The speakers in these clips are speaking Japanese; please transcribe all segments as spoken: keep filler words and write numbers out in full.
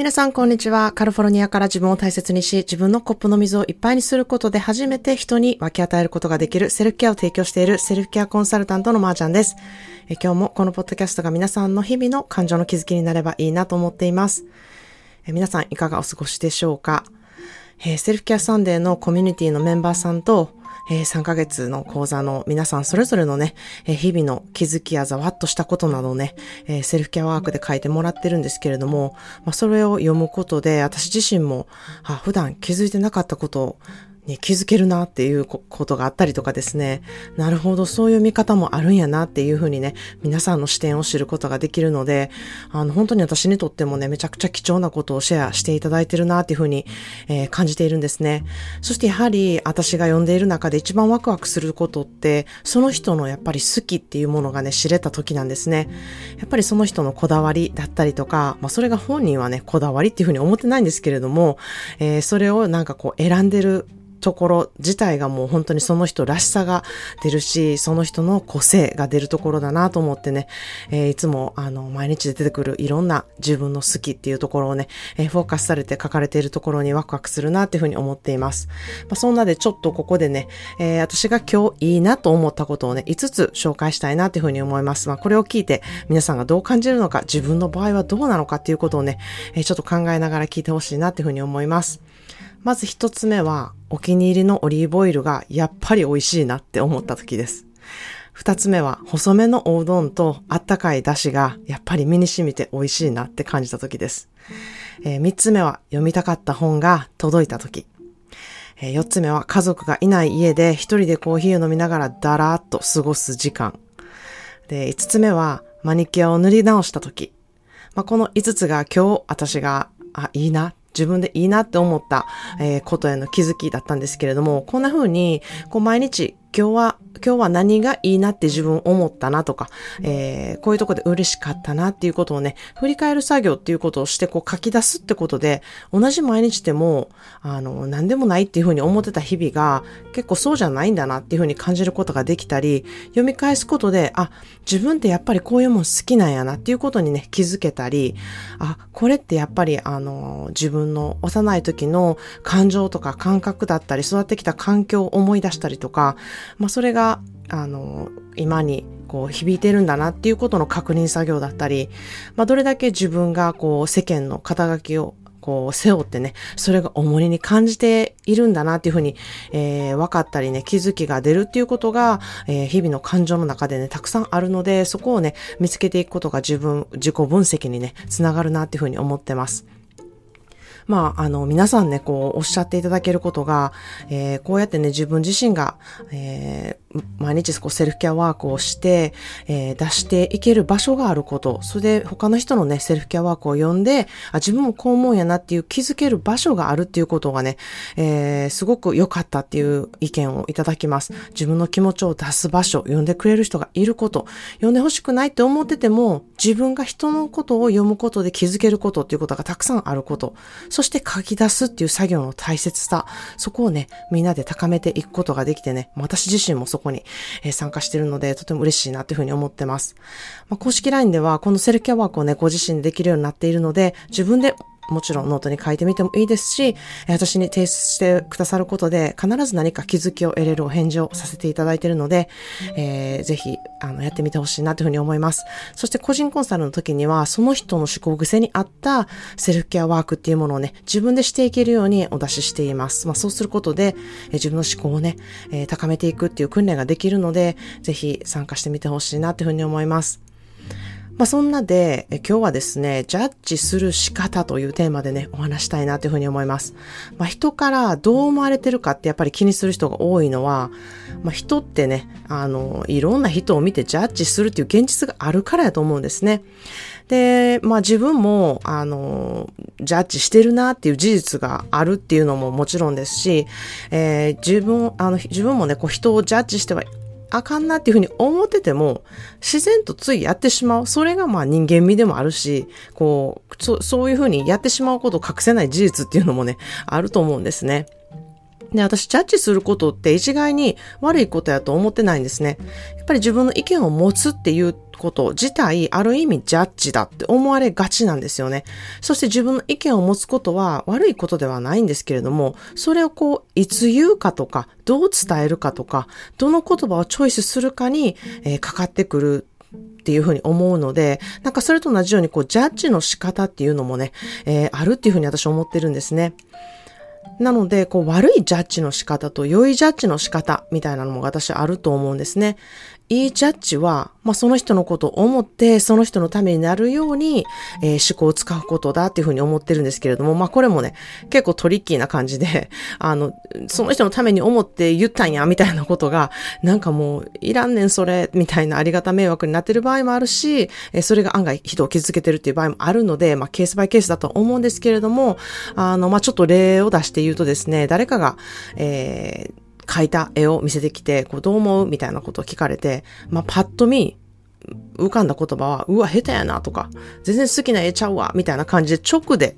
皆さんこんにちは。カリフォルニアから自分を大切にし、自分のコップの水をいっぱいにすることで初めて人に分け与えることができるセルフケアを提供しているセルフケアコンサルタントのまーちゃんです。え今日もこのポッドキャストが皆さんの日々の感情の気づきになればいいなと思っています。え皆さんいかがお過ごしでしょうか。えセルフケアサンデーのコミュニティのメンバーさんとえー、さんかげつの講座の皆さんそれぞれのね、えー、日々の気づきやざわっとしたことなどをね、えー、セルフケアワークで書いてもらってるんですけれども、まあ、それを読むことで私自身もあ普段気づいてなかったことに気づけるなっていうことがあったりとかですね、なるほどそういう見方もあるんやなっていうふうにね、皆さんの視点を知ることができるので、あの本当に私にとってもね、めちゃくちゃ貴重なことをシェアしていただいてるなっていうふうに、えー、感じているんですね。そしてやはり私が読んでいる中で一番ワクワクすることって、その人のやっぱり好きっていうものがね、知れた時なんですね。やっぱりその人のこだわりだったりとか、まあそれが本人はねこだわりっていうふうに思ってないんですけれども、えー、それをなんかこう選んでるところ自体がもう本当にその人らしさが出るし、その人の個性が出るところだなと思ってね、えー、いつもあの毎日出てくるいろんな自分の好きっていうところをね、えー、フォーカスされて書かれているところにワクワクするなっていうふうに思っています。まあ、そんなでちょっとここでね、えー、私が今日いいなと思ったことをねいつつ紹介したいなっていうふうに思います。まあ、これを聞いて皆さんがどう感じるのか、自分の場合はどうなのかっていうことをね、えー、ちょっと考えながら聞いてほしいなっていうふうに思います。まず一つ目は、お気に入りのオリーブオイルがやっぱり美味しいなって思った時です。二つ目は、細めのおうどんとあったかい出汁がやっぱり身に染みて美味しいなって感じた時です。えー、三つ目は、読みたかった本が届いた時。えー、四つ目は、家族がいない家で一人でコーヒーを飲みながらだらーっと過ごす時間。で、五つ目は、マニキュアを塗り直した時。まあ、この五つが今日私が、あ、いいな。自分でいいなって思った、えー、ことへの気づきだったんですけれども、こんな風にこう毎日今日は今日は何がいいなって自分思ったなとか、えー、こういうとこで嬉しかったなっていうことをね、振り返る作業っていうことをしてこう書き出すってことで、同じ毎日でもあの何でもないっていう風に思ってた日々が結構そうじゃないんだなっていう風に感じることができたり、読み返すことであ自分ってやっぱりこういうもん好きなんやなっていうことにね気づけたり、あこれってやっぱりあの自分の幼い時の感情とか感覚だったり育ってきた環境を思い出したりとか、まあ、それが、あの、今に、こう、響いてるんだなっていうことの確認作業だったり、まあ、どれだけ自分が、こう、世間の肩書きを、こう、背負ってね、それが重荷に感じているんだなっていうふうに、えー、分かったりね、気づきが出るっていうことが、えー、日々の感情の中でね、たくさんあるので、そこをね、見つけていくことが自分、自己分析にね、つながるなっていうふうに思ってます。まあ、あの、皆さんね、こう、おっしゃっていただけることが、えー、こうやってね、自分自身が、えー、毎日こうセルフケアワークをして、えー、出していける場所があること、それで他の人のね、セルフケアワークを読んで、あ、自分もこう思うんやなっていう気づける場所があるっていうことがね、えー、すごく良かったっていう意見をいただきます。自分の気持ちを出す場所、読んでくれる人がいること、読んでほしくないって思ってても、自分が人のことを読むことで気づけることっていうことがたくさんあること、そして書き出すっていう作業の大切さ、そこをね、みんなで高めていくことができてね、私自身もそこに参加しているので、とても嬉しいなというふうに思ってます。まあ、公式 ライン では、このセルフケアワークをね、ご自身でできるようになっているので、自分でもちろんノートに書いてみてもいいですし、私に提出してくださることで必ず何か気づきを得れるお返事をさせていただいているので、えー、ぜひあのやってみてほしいなというふうに思います。そして個人コンサルの時にはその人の思考癖に合ったセルフケアワークっていうものをね自分でしていけるようにお出ししています。まあそうすることで自分の思考をね高めていくっていう訓練ができるので、ぜひ参加してみてほしいなというふうに思います。まあ、そんなで、今日はですね、ジャッジする仕方というテーマでね、お話したいなというふうに思います。まあ、人からどう思われてるかってやっぱり気にする人が多いのは、まあ、人ってね、あの、いろんな人を見てジャッジするっていう現実があるからやと思うんですね。で、まあ、自分も、あの、ジャッジしてるなっていう事実があるっていうのももちろんですし、えー、自分、あの、自分もね、こう人をジャッジしては、あかんなっていうふうに思ってても、自然とついやってしまう。それがまあ人間味でもあるし、こう、そ、そういうふうにやってしまうことを隠せない事実っていうのもね、あると思うんですね。で、私ジャッジすることって一概に悪いことやと思ってないんですね。やっぱり自分の意見を持つっていうこと自体、ある意味ジャッジだって思われがちなんですよね。そして自分の意見を持つことは悪いことではないんですけれども、それをこういつ言うかとか、どう伝えるかとか、どの言葉をチョイスするかに、えー、かかってくるっていうふうに思うので、なんかそれと同じようにこうジャッジの仕方っていうのもね、えー、あるっていうふうに私思ってるんですね。なので、こう悪いジャッジの仕方と良いジャッジの仕方みたいなのも私あると思うんですね。いいジャッジは、まあ、その人のことを思って、その人のためになるように、えー、思考を使うことだっていうふうに思ってるんですけれども、まあ、これもね、結構トリッキーな感じで、あの、その人のために思って言ったんや、みたいなことが、なんかもう、いらんねん、それ、みたいなありがた迷惑になってる場合もあるし、えー、それが案外人を傷つけてるっていう場合もあるので、まあ、ケースバイケースだと思うんですけれども、あの、まあ、ちょっと例を出して言うとですね、誰かが、えー、描いた絵を見せてきて、こうどう思うみたいなことを聞かれて、まあ、パッと見、浮かんだ言葉は、うわ、下手やなとか、全然好きな絵ちゃうわ、みたいな感じで直で、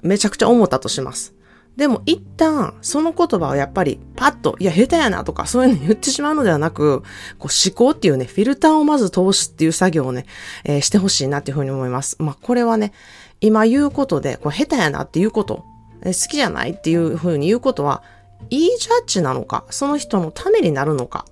めちゃくちゃ思ったとします。でも一旦、その言葉をやっぱり、パッと、いや、下手やなとか、そういうの言ってしまうのではなく、こう思考っていうね、フィルターをまず通すっていう作業をね、えー、してほしいなっていうふうに思います。まあ、これはね、今言うことで、こう下手やなっていうこと、えー、好きじゃないっていうふうに言うことは、いいジャッジなのか、その人のためになるのか、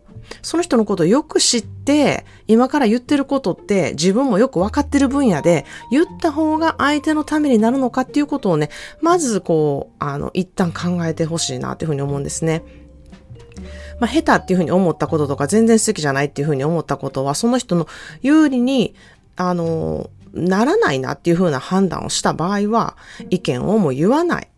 その人のことをよく知って、今から言ってることって自分もよく分かってる分野で言った方が相手のためになるのかっていうことをね、まずこう、あの、一旦考えてほしいなっていうふうに思うんですね。まあ、下手っていうふうに思ったこととか、全然好きじゃないっていうふうに思ったことは、その人の有利に、あの、ならないなっていうふうな判断をした場合は、意見をもう言わない。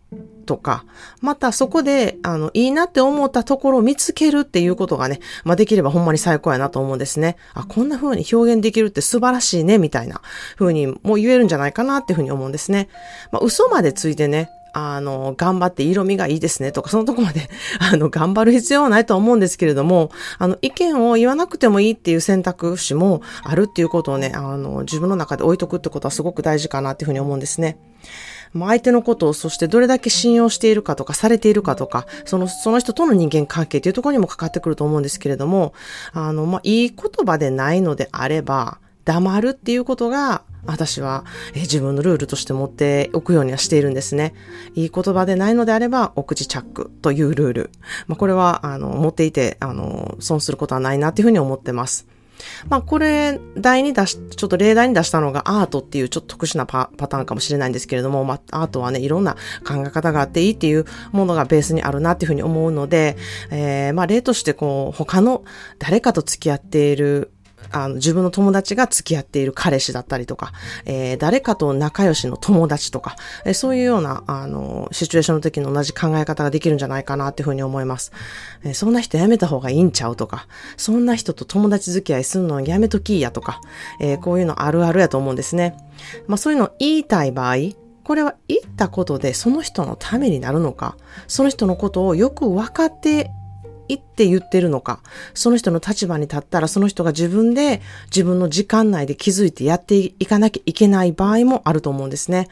とか、またそこで、あの、いいなって思ったところを見つけるっていうことがね、まあ、できればほんまに最高やなと思うんですね。あ、こんな風に表現できるって素晴らしいね、みたいな風にもう言えるんじゃないかなっていう風に思うんですね。まあ、嘘までついてね、あの、頑張って色味がいいですねとか、そのとこまで、あの、頑張る必要はないと思うんですけれども、あの、意見を言わなくてもいいっていう選択肢もあるっていうことをね、あの、自分の中で置いとくってことはすごく大事かなっていうふうに思うんですね。まあ、相手のことを、そしてどれだけ信用しているかとか、されているかとか、その、その人との人間関係っていうところにもかかってくると思うんですけれども、あの、まあ、いい言葉でないのであれば、黙るっていうことが、私はえ自分のルールとして持っておくようにはしているんですね。いい言葉でないのであれば、お口チャックというルール。まあ、これは、あの、持っていて、あの、損することはないなっていうふうに思ってます。まあ、これ、題に出し、ちょっと例題に出したのがアートっていうちょっと特殊な パ, パターンかもしれないんですけれども、まあ、アートはね、いろんな考え方があっていいっていうものがベースにあるなっていうふうに思うので、えー、まあ、例としてこう、他の誰かと付き合っているあの自分の友達が付き合っている彼氏だったりとか、えー、誰かと仲良しの友達とか、えー、そういうようなあのシチュエーションの時の同じ考え方ができるんじゃないかなっていうふうに思います。えー、そんな人やめた方がいいんちゃうとか、そんな人と友達付き合いするのやめときやとか、えー、こういうのあるあるやと思うんですね。まあ、そういうのを言いたい場合、これは言ったことでその人のためになるのか、その人のことをよく分かって言って言ってるのか、その人の立場に立ったらその人が自分で自分の時間内で気づいてやっていかなきゃいけない場合もあると思うんですね。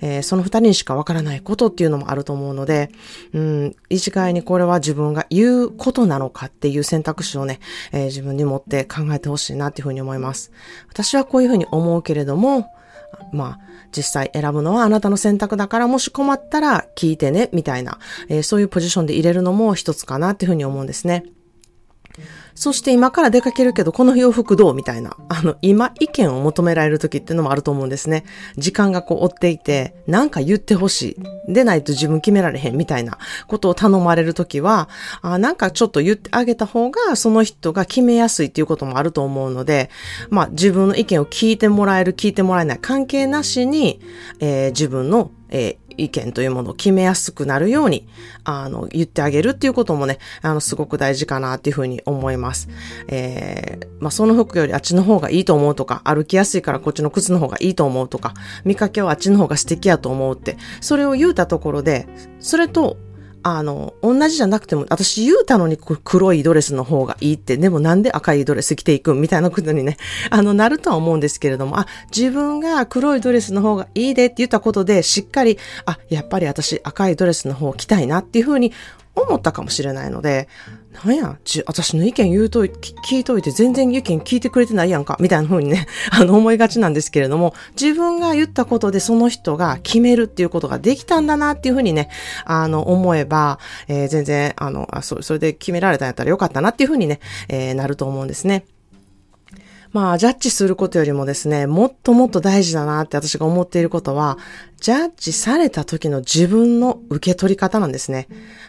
えー、その二人にしかわからないことっていうのもあると思うので、うん、一概にこれは自分が言うことなのかっていう選択肢をね、えー、自分に持って考えてほしいなっていうふうに思います。私はこういうふうに思うけれども、まあ、実際選ぶのはあなたの選択だからもし困ったら聞いてね、みたいな、えー、そういうポジションで入れるのも一つかなっていうふうに思うんですね。そして今から出かけるけどこの洋服どうみたいな、あの、今意見を求められる時っていうのもあると思うんですね。時間がこう追っていて、なんか言ってほしい。でないと自分決められへんみたいなことを頼まれる時は、あ、なんかちょっと言ってあげた方がその人が決めやすいっていうこともあると思うので、まあ自分の意見を聞いてもらえる、聞いてもらえない関係なしに、えー、自分の、えー意見というものを決めやすくなるように、あの、言ってあげるっていうこともね、あの、すごく大事かなっていうふうに思います。えー、まあ、その服よりあっちの方がいいと思うとか、歩きやすいからこっちの靴の方がいいと思うとか、見かけはあっちの方が素敵やと思うって、それを言うたところで、それと、あの、同じじゃなくても、私言うたのに黒いドレスの方がいいって、でもなんで赤いドレス着ていくみたいなことにね、あの、なるとは思うんですけれども、あ、自分が黒いドレスの方がいいでって言ったことで、しっかり、あ、やっぱり私赤いドレスの方着たいなっていうふうに思ったかもしれないので、なんや、じ私の意見言うとい聞いといて全然意見聞いてくれてないやんかみたいな風にねあの思いがちなんですけれども、自分が言ったことでその人が決めるっていうことができたんだなっていう風にねあの思えば、えー、全然あのあ そ, それで決められたんやったらよかったなっていう風にね、えー、なると思うんですね。まあ、ジャッジすることよりもですね、もっともっと大事だなって私が思っていることは、ジャッジされた時の自分の受け取り方なんですね。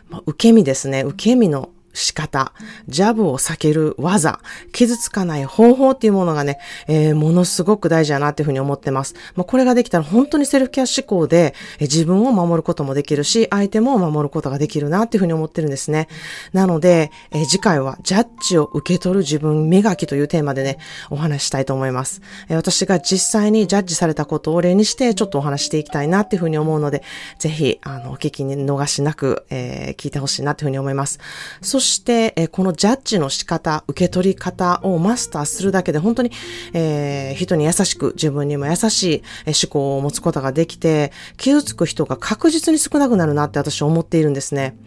まあ、受け身ですね。受け身の仕方、ジャブを避ける技、傷つかない方法っていうものがね、えー、ものすごく大事だなっていうふうに思ってます。まあ、これができたら本当にセルフケア思考で、えー、自分を守ることもできるし、相手も守ることができるなっていうふうに思ってるんですね。なので、えー、次回はジャッジを受け取る自分磨きというテーマでね、お話したいと思います。えー、私が実際にジャッジされたことを例にしてちょっとお話していきたいなっていうふうに思うので、ぜひ、あの、お聞きに逃しなく、えー、聞いてほしいなっていうふうに思います。そそしてこのジャッジの仕方、受け取り方をマスターするだけで本当に、えー、人に優しく自分にも優しい思考を持つことができて、傷つく人が確実に少なくなるなって私は思っているんですね。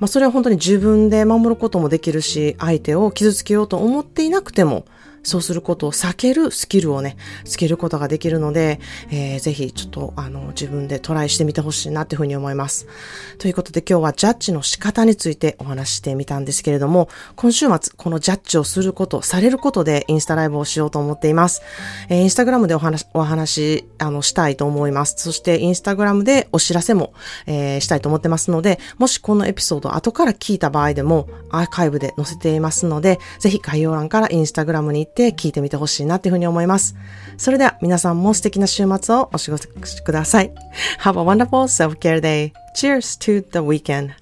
まあ、それは本当に自分で守ることもできるし、相手を傷つけようと思っていなくてもそうすることを避けるスキルをね、つけることができるので、えー、ぜひちょっとあの自分でトライしてみてほしいなっていうふうに思います。ということで今日はジャッジの仕方についてお話してみたんですけれども、今週末このジャッジをすること、されることでインスタライブをしようと思っています。えー、インスタグラムでお話、お話、あの、したいと思います。そしてインスタグラムでお知らせも、えー、したいと思ってますので、もしこのエピソード後から聞いた場合でもアーカイブで載せていますので、ぜひ概要欄からインスタグラムにで聞いてみてほしいなっていうふうに思います。それでは皆さんも素敵な週末をお過ごしください。Have a wonderful self-care day. Cheers to the weekend.